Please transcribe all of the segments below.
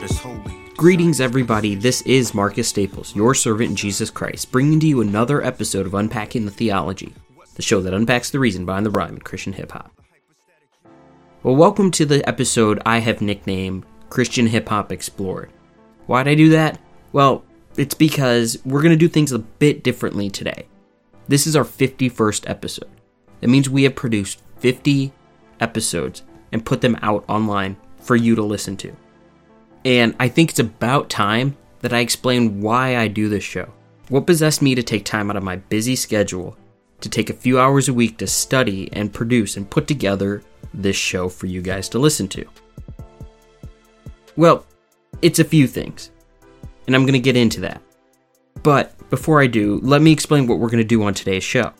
God is holy. Greetings, everybody. This is Marcus Staples, your servant in Jesus Christ, bringing to you another episode of Unpacking the Theology, the show that unpacks the reason behind the rhyme in Christian hip-hop. Well, welcome to the episode I have nicknamed Christian Hip-Hop Explored. Why'd I do that? Well, it's because we're going to do things a bit differently today. This is our 51st episode. That means we have produced 50 episodes and put them out online for you to listen to. And I think it's about time that I explain why I do this show. What possessed me to take time out of my busy schedule to take a few hours a week to study and produce and put together this show for you guys to listen to? Well, it's a few things, and I'm going to get into that. But before I do, let me explain what we're going to do on today's show.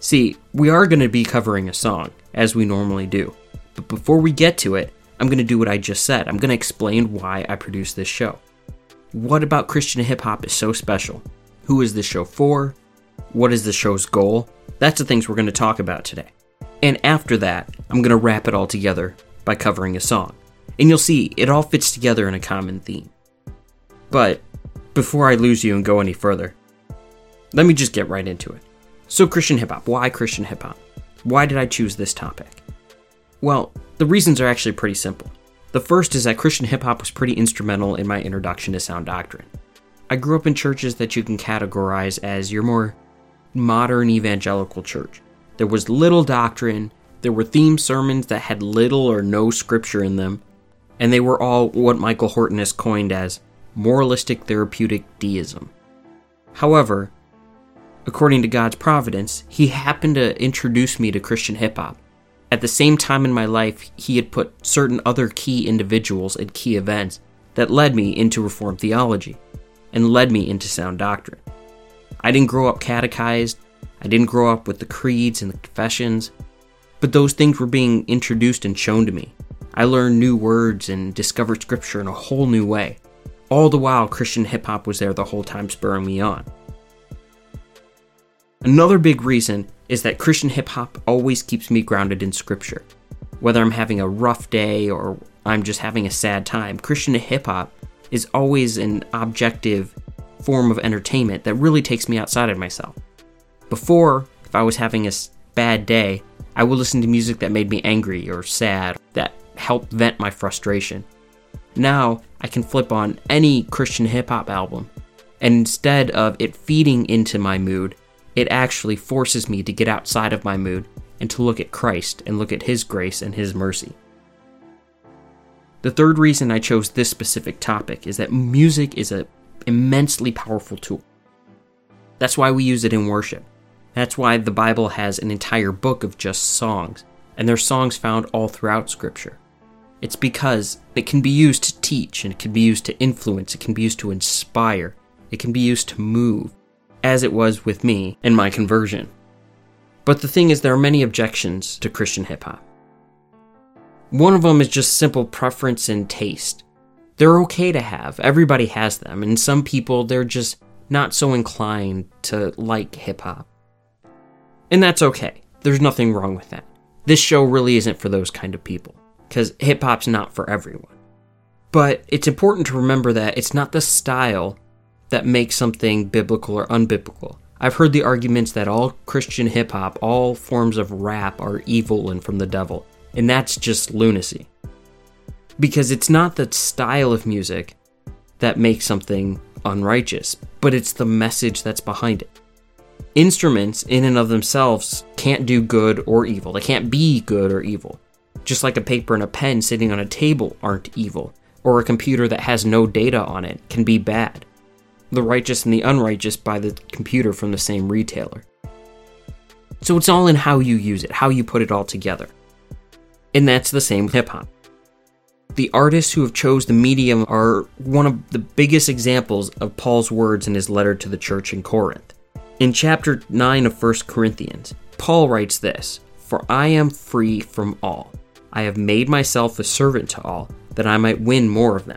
See, we are going to be covering a song, as we normally do. But before we get to it, I'm going to do what I just said. I'm going to explain why I produced this show. What about Christian hip-hop is so special? Who is this show for? What is the show's goal? That's the things we're going to talk about today. And after that, I'm going to wrap it all together by covering a song. And you'll see, it all fits together in a common theme. But before I lose you and go any further, let me just get right into it. So Christian hip-hop. Why Christian hip-hop? Why did I choose this topic? Well, the reasons are actually pretty simple. The first is that Christian hip-hop was pretty instrumental in my introduction to sound doctrine. I grew up in churches that you can categorize as your more modern evangelical church. There was little doctrine, there were theme sermons that had little or no scripture in them, and they were all what Michael Horton has coined as moralistic therapeutic deism. However, according to God's providence, he happened to introduce me to Christian hip-hop. At the same time in my life, he had put certain other key individuals and key events that led me into Reformed theology and led me into sound doctrine. I didn't grow up catechized, I didn't grow up with the creeds and the confessions, but those things were being introduced and shown to me. I learned new words and discovered scripture in a whole new way. All the while, Christian hip-hop was there the whole time spurring me on. Another big reason is that Christian hip-hop always keeps me grounded in scripture. Whether I'm having a rough day or I'm just having a sad time, Christian hip-hop is always an objective form of entertainment that really takes me outside of myself. Before, if I was having a bad day, I would listen to music that made me angry or sad, that helped vent my frustration. Now, I can flip on any Christian hip-hop album, and instead of it feeding into my mood, it actually forces me to get outside of my mood and to look at Christ and look at His grace and His mercy. The third reason I chose this specific topic is that music is an immensely powerful tool. That's why we use it in worship. That's why the Bible has an entire book of just songs, and there are songs found all throughout Scripture. It's because it can be used to teach, and it can be used to influence, it can be used to inspire, it can be used to move, as it was with me and my conversion. But the thing is, there are many objections to Christian hip-hop. One of them is just simple preference and taste. They're okay to have. Everybody has them. And some people, they're just not so inclined to like hip-hop. And that's okay. There's nothing wrong with that. This show really isn't for those kind of people, because hip-hop's not for everyone. But it's important to remember that it's not the style that makes something biblical or unbiblical. I've heard the arguments that all Christian hip-hop, all forms of rap are evil and from the devil, and that's just lunacy. Because it's not the style of music that makes something unrighteous, but it's the message that's behind it. Instruments in and of themselves can't do good or evil. They can't be good or evil. Just like a paper and a pen sitting on a table aren't evil, or a computer that has no data on it can be bad. The righteous and the unrighteous by the computer from the same retailer. So it's all in how you use it, how you put it all together. And that's the same with hip-hop. The artists who have chose the medium are one of the biggest examples of Paul's words in his letter to the church in Corinth. In chapter 9 of 1 Corinthians, Paul writes this, "For I am free from all. I have made myself a servant to all, that I might win more of them.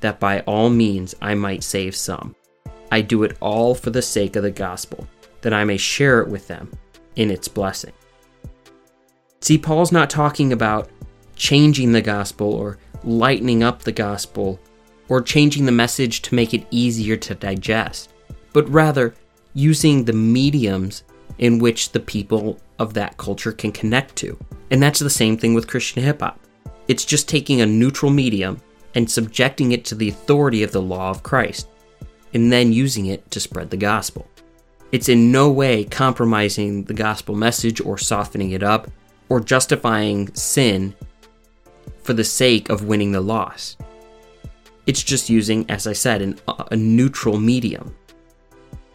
that by all means I might save some. I do it all for the sake of the gospel, that I may share it with them in its blessing. See, Paul's not talking about changing the gospel or lightening up the gospel or changing the message to make it easier to digest, but rather using the mediums in which the people of that culture can connect to. And that's the same thing with Christian hip-hop. It's just taking a neutral medium and subjecting it to the authority of the law of Christ, and then using it to spread the gospel. It's in no way compromising the gospel message or softening it up or justifying sin for the sake of winning the lost. It's just using, as I said, a neutral medium.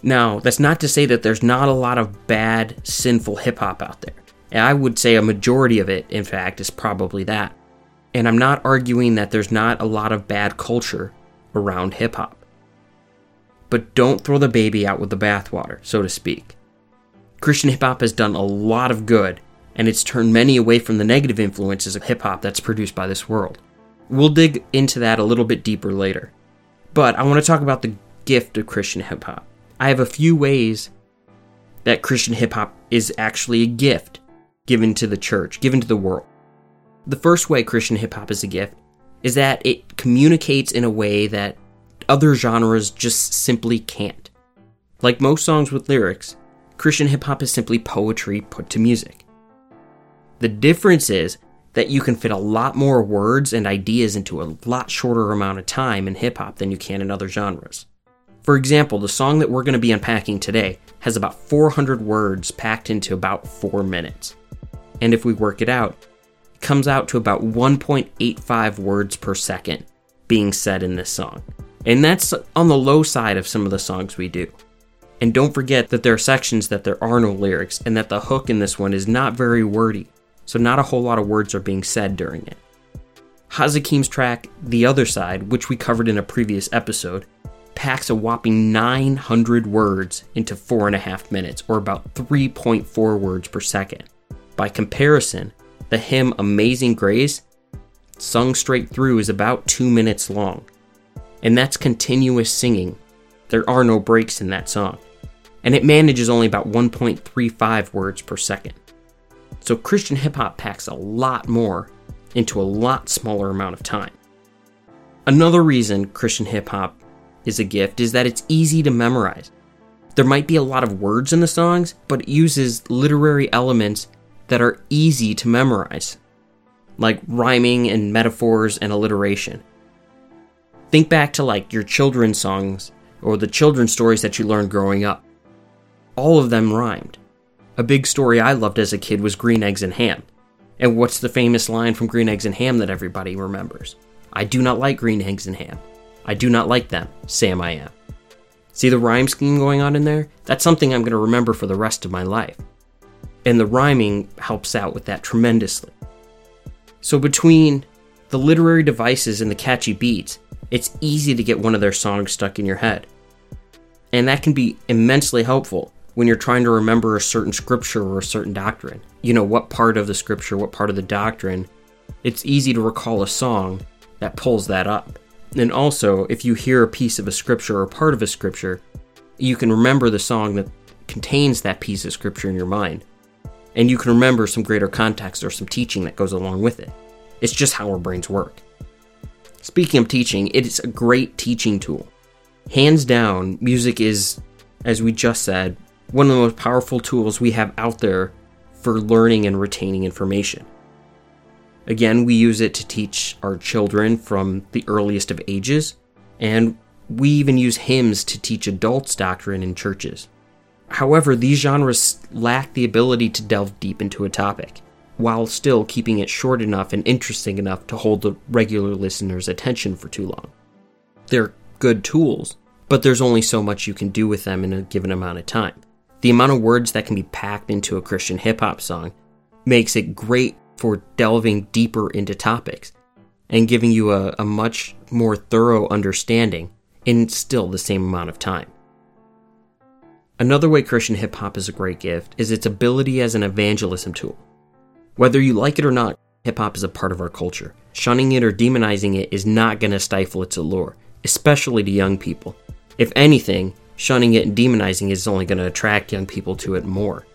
Now, that's not to say that there's not a lot of bad, sinful hip-hop out there. And I would say a majority of it, in fact, is probably that. And I'm not arguing that there's not a lot of bad culture around hip-hop. But don't throw the baby out with the bathwater, so to speak. Christian hip-hop has done a lot of good, and it's turned many away from the negative influences of hip-hop that's produced by this world. We'll dig into that a little bit deeper later. But I want to talk about the gift of Christian hip-hop. I have a few ways that Christian hip-hop is actually a gift given to the church, given to the world. The first way Christian hip-hop is a gift is that it communicates in a way that other genres just simply can't. Like most songs with lyrics, Christian hip-hop is simply poetry put to music. The difference is that you can fit a lot more words and ideas into a lot shorter amount of time in hip-hop than you can in other genres. For example, the song that we're going to be unpacking today has about 400 words packed into about 4 minutes. And if we work it out, it comes out to about 1.85 words per second being said in this song. And that's on the low side of some of the songs we do. And don't forget that there are sections that there are no lyrics and that the hook in this one is not very wordy, so not a whole lot of words are being said during it. Hazakim's track, The Other Side, which we covered in a previous episode, packs a whopping 900 words into 4.5 minutes, or about 3.4 words per second. By comparison, the hymn Amazing Grace, sung straight through, is about 2 minutes long. And that's continuous singing. There are no breaks in that song. And it manages only about 1.35 words per second. So Christian hip-hop packs a lot more into a lot smaller amount of time. Another reason Christian hip-hop is a gift is that it's easy to memorize. There might be a lot of words in the songs, but it uses literary elements that are easy to memorize, like rhyming and metaphors and alliteration. Think back to like your children's songs or the children's stories that you learned growing up. All of them rhymed. A big story I loved as a kid was Green Eggs and Ham. And what's the famous line from Green Eggs and Ham that everybody remembers? I do not like green eggs and ham. I do not like them, Sam I am. See the rhyme scheme going on in there? That's something I'm going to remember for the rest of my life. And the rhyming helps out with that tremendously. So between the literary devices and the catchy beats, it's easy to get one of their songs stuck in your head. And that can be immensely helpful when you're trying to remember a certain scripture or a certain doctrine. You know, what part of the scripture, what part of the doctrine. It's easy to recall a song that pulls that up. And also, if you hear a piece of a scripture or part of a scripture, you can remember the song that contains that piece of scripture in your mind. And you can remember some greater context or some teaching that goes along with it. It's just how our brains work. Speaking of teaching, it is a great teaching tool. Hands down, music is, as we just said, one of the most powerful tools we have out there for learning and retaining information. Again, we use it to teach our children from the earliest of ages, and we even use hymns to teach adults doctrine in churches. However, these genres lack the ability to delve deep into a topic, while still keeping it short enough and interesting enough to hold the regular listener's attention for too long. They're good tools, but there's only so much you can do with them in a given amount of time. The amount of words that can be packed into a Christian hip-hop song makes it great for delving deeper into topics. and giving you a much more thorough understanding in still the same amount of time. Another way Christian hip-hop is a great gift is its ability as an evangelism tool. Whether you like it or not, hip-hop is a part of our culture. Shunning it or demonizing it is not going to stifle its allure, especially to young people. If anything, shunning it and demonizing it is only going to attract young people to it more.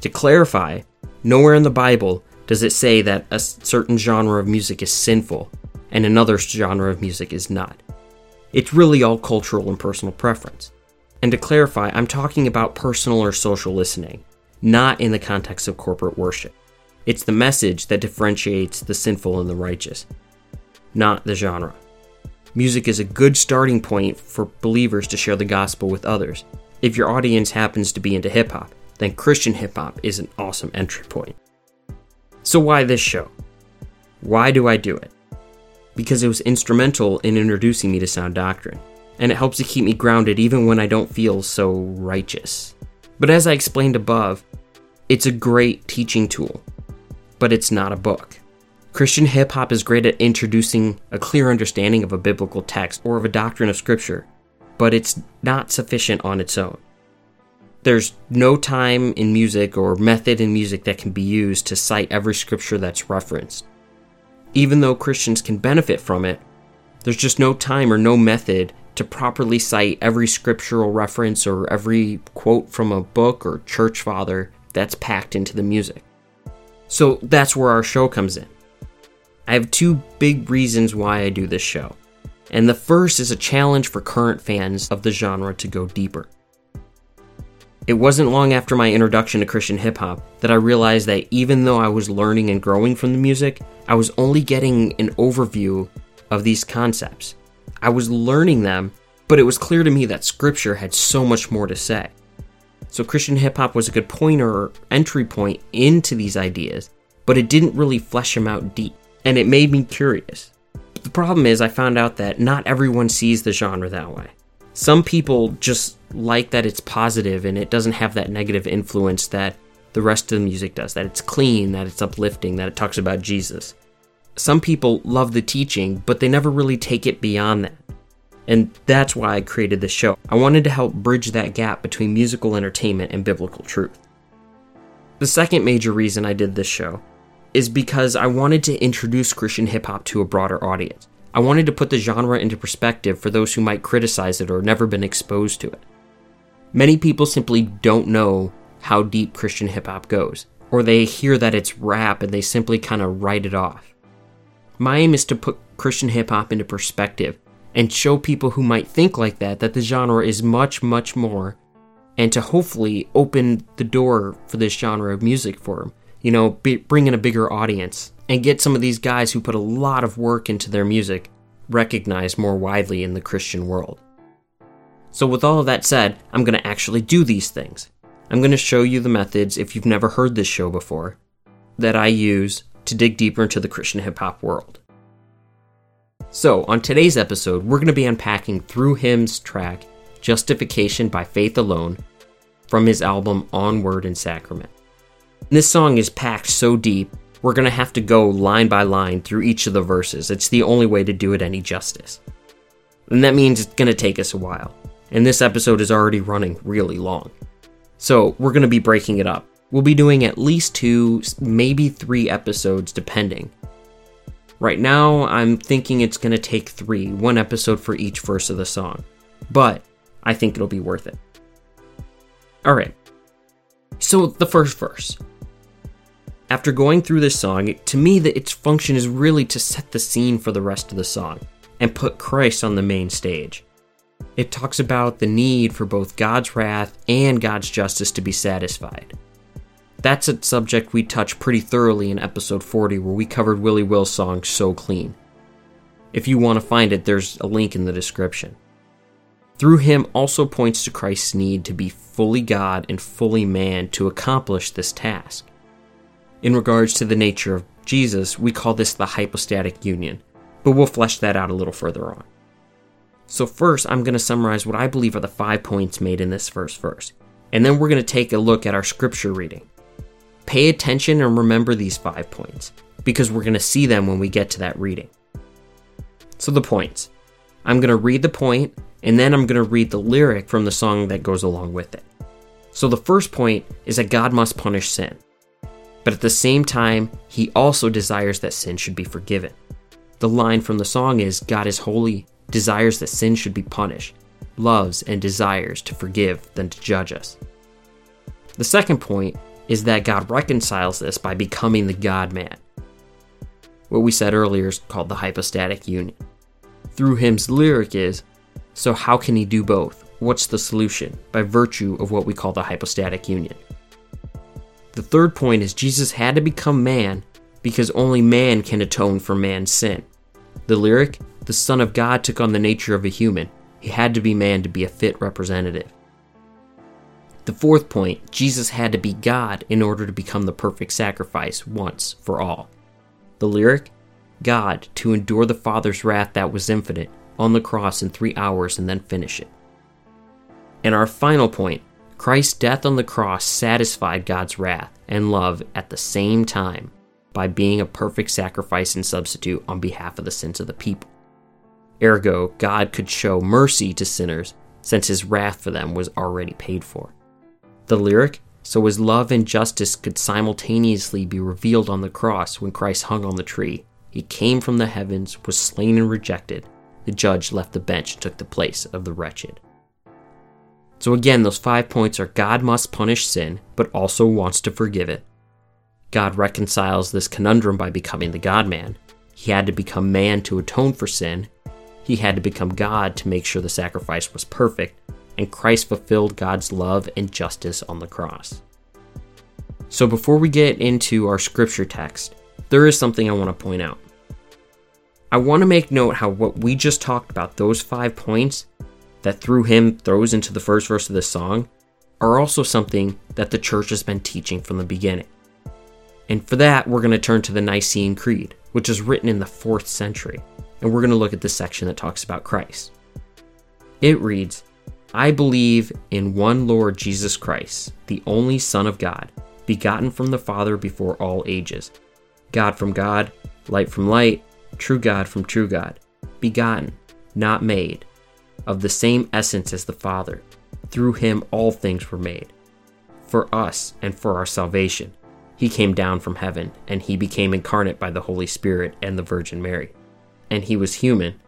To clarify, nowhere in the Bible does it say that a certain genre of music is sinful and another genre of music is not. It's really all cultural and personal preference. And to clarify, I'm talking about personal or social listening, not in the context of corporate worship. It's the message that differentiates the sinful and the righteous, not the genre. Music is a good starting point for believers to share the gospel with others. If your audience happens to be into hip-hop, then Christian hip-hop is an awesome entry point. So why this show? Why do I do it? Because it was instrumental in introducing me to sound doctrine, and it helps to keep me grounded even when I don't feel so righteous. But as I explained above, it's a great teaching tool, but it's not a book. Christian hip-hop is great at introducing a clear understanding of a biblical text or of a doctrine of Scripture, but it's not sufficient on its own. There's no time in music or method in music that can be used to cite every Scripture that's referenced. Even though Christians can benefit from it, there's just no time or no method to properly cite every scriptural reference or every quote from a book or church father that's packed into the music. So that's where our show comes in. I have two big reasons why I do this show, and the first is a challenge for current fans of the genre to go deeper. It wasn't long after my introduction to Christian hip-hop that I realized that even though I was learning and growing from the music, I was only getting an overview of these concepts. I was learning them, but it was clear to me that Scripture had so much more to say. So Christian hip-hop was a good pointer or entry point into these ideas, but it didn't really flesh them out deep. And it made me curious. But the problem is I found out that not everyone sees the genre that way. Some people just like that it's positive and it doesn't have that negative influence that the rest of the music does, that it's clean, that it's uplifting, that it talks about Jesus. Some people love the teaching, but they never really take it beyond that. And that's why I created this show. I wanted to help bridge that gap between musical entertainment and biblical truth. The second major reason I did this show is because I wanted to introduce Christian hip-hop to a broader audience. I wanted to put the genre into perspective for those who might criticize it or never been exposed to it. Many people simply don't know how deep Christian hip-hop goes, or they hear that it's rap and they simply kind of write it off. My aim is to put Christian hip-hop into perspective and show people who might think like that that the genre is much, much more, and to hopefully open the door for this genre of music for them. Bring in a bigger audience and get some of these guys who put a lot of work into their music recognized more widely in the Christian world. So with all of that said, I'm going to actually do these things. I'm going to show you the methods, if you've never heard this show before, that I use to dig deeper into the Christian hip-hop world. So on today's episode, we're going to be unpacking Through Hymns' track, Justification by Faith Alone, from his album Onward and Sacrament. This song is packed so deep, we're going to have to go line by line through each of the verses. It's the only way to do it any justice. And that means it's going to take us a while. And this episode is already running really long. So we're going to be breaking it up. We'll be doing at least 2, maybe 3 episodes depending. Right now, I'm thinking it's going to take 3, 1 episode for each verse of the song. But I think it'll be worth it. Alright, so the first verse. After going through this song, to me, its function is really to set the scene for the rest of the song and put Christ on the main stage. It talks about the need for both God's wrath and God's justice to be satisfied. That's a subject we touched pretty thoroughly in episode 40, where we covered Willie Will's song, So Clean. If you want to find it, there's a link in the description. Through Him also points to Christ's need to be fully God and fully man to accomplish this task. In regards to the nature of Jesus, we call this the hypostatic union, but we'll flesh that out a little further on. So first, I'm going to summarize what I believe are the 5 points made in this first verse, and then we're going to take a look at our scripture reading. Pay attention and remember these 5 points, because we're going to see them when we get to that reading. So the points. I'm going to read the point, and then I'm going to read the lyric from the song that goes along with it. So the first point is that God must punish sin. But at the same time, he also desires that sin should be forgiven. The line from the song is, God is holy, desires that sin should be punished, loves and desires to forgive than to judge us. The second point is that God reconciles this by becoming the God-man. What we said earlier is called the hypostatic union. Through Hymns' lyric is, so how can he do both? What's the solution? By virtue of what we call the hypostatic union. The third point is Jesus had to become man because only man can atone for man's sin. The lyric, the Son of God took on the nature of a human. He had to be man to be a fit representative. The fourth point, Jesus had to be God in order to become the perfect sacrifice once for all. The lyric, God to endure the Father's wrath that was infinite on the cross in 3 hours and then finish it. And our final point, Christ's death on the cross satisfied God's wrath and love at the same time by being a perfect sacrifice and substitute on behalf of the sins of the people. Ergo, God could show mercy to sinners since his wrath for them was already paid for. The lyric, so his love and justice could simultaneously be revealed on the cross when Christ hung on the tree. He came from the heavens, was slain and rejected. The judge left the bench and took the place of the wretched. So again, those 5 points are God must punish sin, but also wants to forgive it. God reconciles this conundrum by becoming the God-man. He had to become man to atone for sin. He had to become God to make sure the sacrifice was perfect. And Christ fulfilled God's love and justice on the cross. So before we get into our scripture text, there is something I want to point out. I want to make note how what we just talked about, those 5 points, that Through Him throws into the first verse of this song are also something that the church has been teaching from the beginning. And for that, we're going to turn to the Nicene Creed, which is written in the 4th century. And we're going to look at the section that talks about Christ. It reads, I believe in one Lord Jesus Christ, the only Son of God, begotten from the Father before all ages. God from God, light from light, true God from true God, begotten, not made, of the same essence as the Father. Through him all things were made. For us and for our salvation, he came down from heaven, and he became incarnate by the Holy Spirit and the Virgin Mary. And he was human.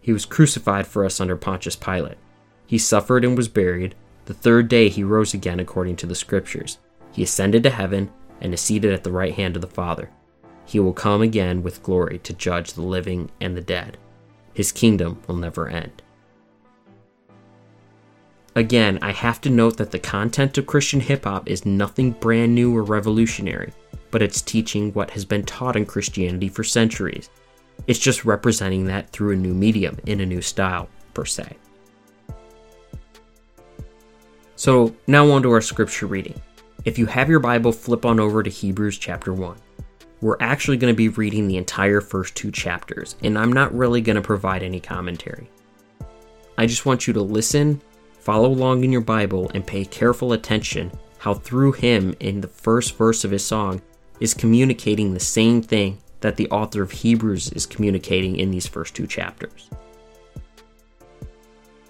He was crucified for us under Pontius Pilate. He suffered and was buried. The third day he rose again according to the Scriptures. He ascended to heaven and is seated at the right hand of the Father. He will come again with glory to judge the living and the dead. His kingdom will never end. Again, I have to note that the content of Christian hip-hop is nothing brand new or revolutionary, but it's teaching what has been taught in Christianity for centuries. It's just representing that through a new medium, in a new style, per se. So, now on to our scripture reading. If you have your Bible, flip on over to Hebrews chapter 1. We're actually going to be reading the entire first 2 chapters, and I'm not really going to provide any commentary. I just want you to listen, follow along in your Bible, and pay careful attention how Through Him in the first verse of his song is communicating the same thing that the author of Hebrews is communicating in these first 2 chapters.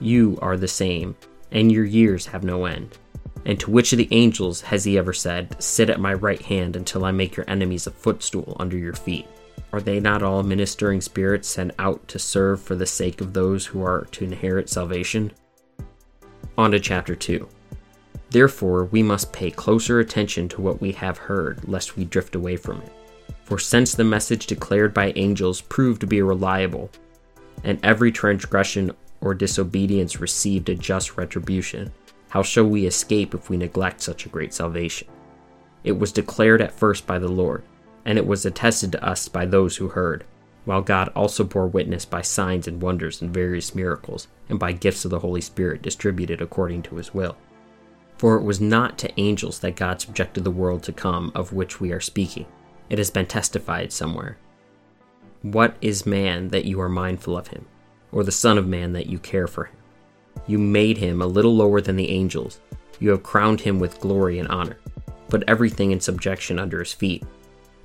You are the same, and your years have no end. And to which of the angels has he ever said, "Sit at my right hand until I make your enemies a footstool under your feet"? Are they not all ministering spirits sent out to serve for the sake of those who are to inherit salvation? On to chapter 2. Therefore, we must pay closer attention to what we have heard, lest we drift away from it. For since the message declared by angels proved to be reliable, and every transgression or disobedience received a just retribution, how shall we escape if we neglect such a great salvation? It was declared at first by the Lord, and it was attested to us by those who heard, while God also bore witness by signs and wonders and various miracles, and by gifts of the Holy Spirit distributed according to his will. For it was not to angels that God subjected the world to come of which we are speaking. It has been testified somewhere. What is man that you are mindful of him, or the Son of Man that you care for him? You made him a little lower than the angels. You have crowned him with glory and honor. Put everything in subjection under his feet.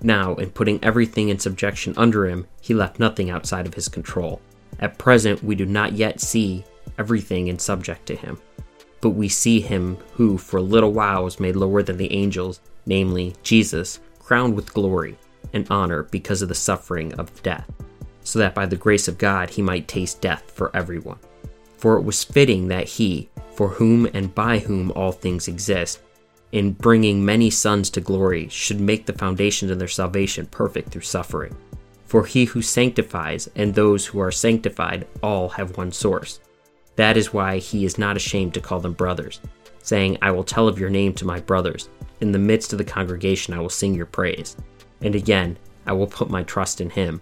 Now, in putting everything in subjection under him, he left nothing outside of his control. At present, we do not yet see everything in subject to him. But we see him who, for a little while, was made lower than the angels, namely, Jesus, crowned with glory and honor because of the suffering of death, so that by the grace of God he might taste death for everyone. For it was fitting that he, for whom and by whom all things exist, in bringing many sons to glory, should make the foundations of their salvation perfect through suffering. For he who sanctifies and those who are sanctified all have one source. That is why he is not ashamed to call them brothers, saying, "I will tell of your name to my brothers. In the midst of the congregation I will sing your praise." And again, "I will put my trust in him."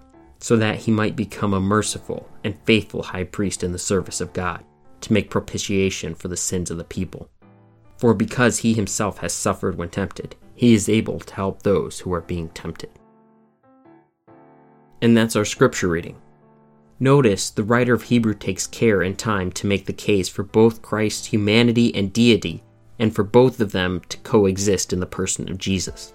so that he might become a merciful and faithful high priest in the service of God, to make propitiation for the sins of the people. For because he himself has suffered when tempted, he is able to help those who are being tempted. And that's our scripture reading. Notice the writer of Hebrew takes care and time to make the case for both Christ's humanity and deity, and for both of them to coexist in the person of Jesus.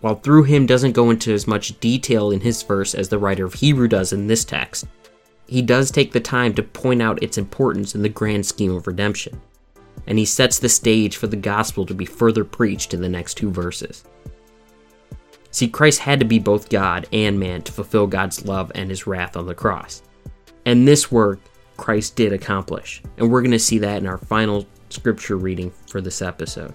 While Through Him doesn't go into as much detail in his verse as the writer of Hebrew does in this text, he does take the time to point out its importance in the grand scheme of redemption, and he sets the stage for the gospel to be further preached in the next two verses. See, Christ had to be both God and man to fulfill God's love and his wrath on the cross. And this work Christ did accomplish, and we're going to see that in our final scripture reading for this episode.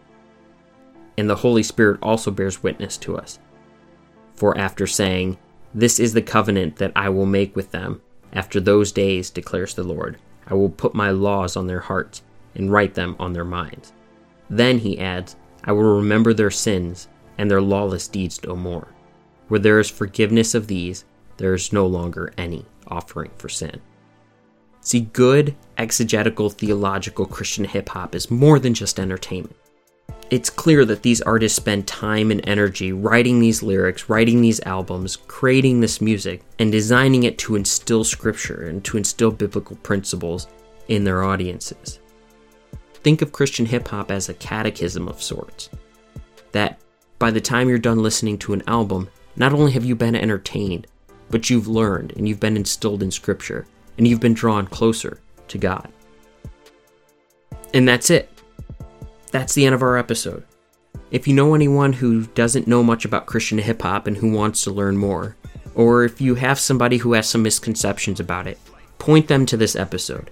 And the Holy Spirit also bears witness to us. For after saying, 'This is the covenant that I will make with them, after those days, declares the Lord, I will put my laws on their hearts and write them on their minds.' Then he adds, 'I will remember their sins and their lawless deeds no more.' Where there is forgiveness of these, there is no longer any offering for sin." See, good exegetical theological Christian hip-hop is more than just entertainment. It's clear that these artists spend time and energy writing these lyrics, writing these albums, creating this music, and designing it to instill scripture and to instill biblical principles in their audiences. Think of Christian hip-hop as a catechism of sorts, that by the time you're done listening to an album, not only have you been entertained, but you've learned and you've been instilled in scripture, and you've been drawn closer to God. And that's it. that's the end of our episode. If you know anyone who doesn't know much about Christian hip-hop and who wants to learn more, or if you have somebody who has some misconceptions about it, point them to this episode,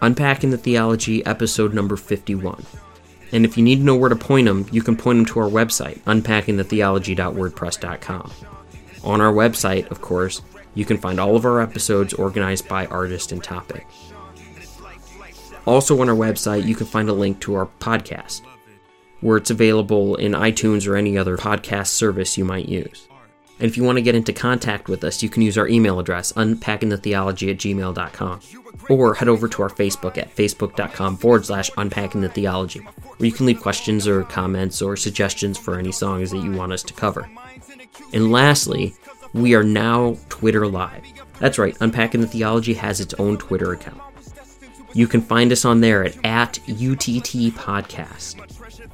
Unpacking the Theology, episode number 51. And if you need to know where to point them, you can point them to our website, unpackingthetheology.wordpress.com. On our website, of course, you can find all of our episodes organized by artist and topic. Also on our website, you can find a link to our podcast, where it's available in iTunes or any other podcast service you might use. And if you want to get into contact with us, you can use our email address, unpackingthetheology@gmail.com, or head over to our Facebook at facebook.com/unpackingthetheology, where you can leave questions or comments or suggestions for any songs that you want us to cover. And lastly, we are now Twitter Live. That's right, Unpacking the Theology has its own Twitter account. You can find us on there at @UTT Podcast.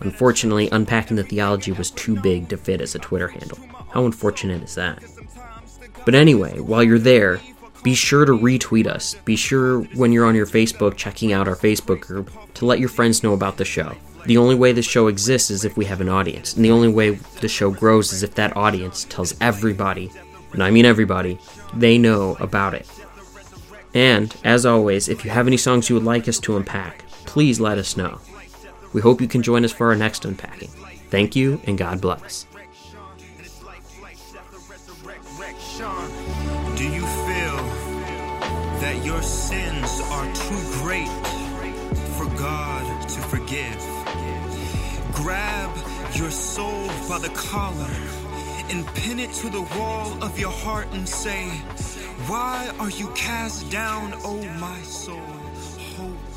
Unfortunately, Unpacking the Theology was too big to fit as a Twitter handle. How unfortunate is that? But anyway, while you're there, be sure to retweet us. Be sure when you're on your Facebook checking out our Facebook group to let your friends know about the show. The only way the show exists is if we have an audience, and the only way the show grows is if that audience tells everybody, and I mean everybody, they know about it. And, as always, if you have any songs you would like us to unpack, please let us know. We hope you can join us for our next unpacking. Thank you, and God bless. Do you feel that your sins are too great for God to forgive? Grab your soul by the collar and pin it to the wall of your heart and say, "Why are you cast down, O my soul? Hope."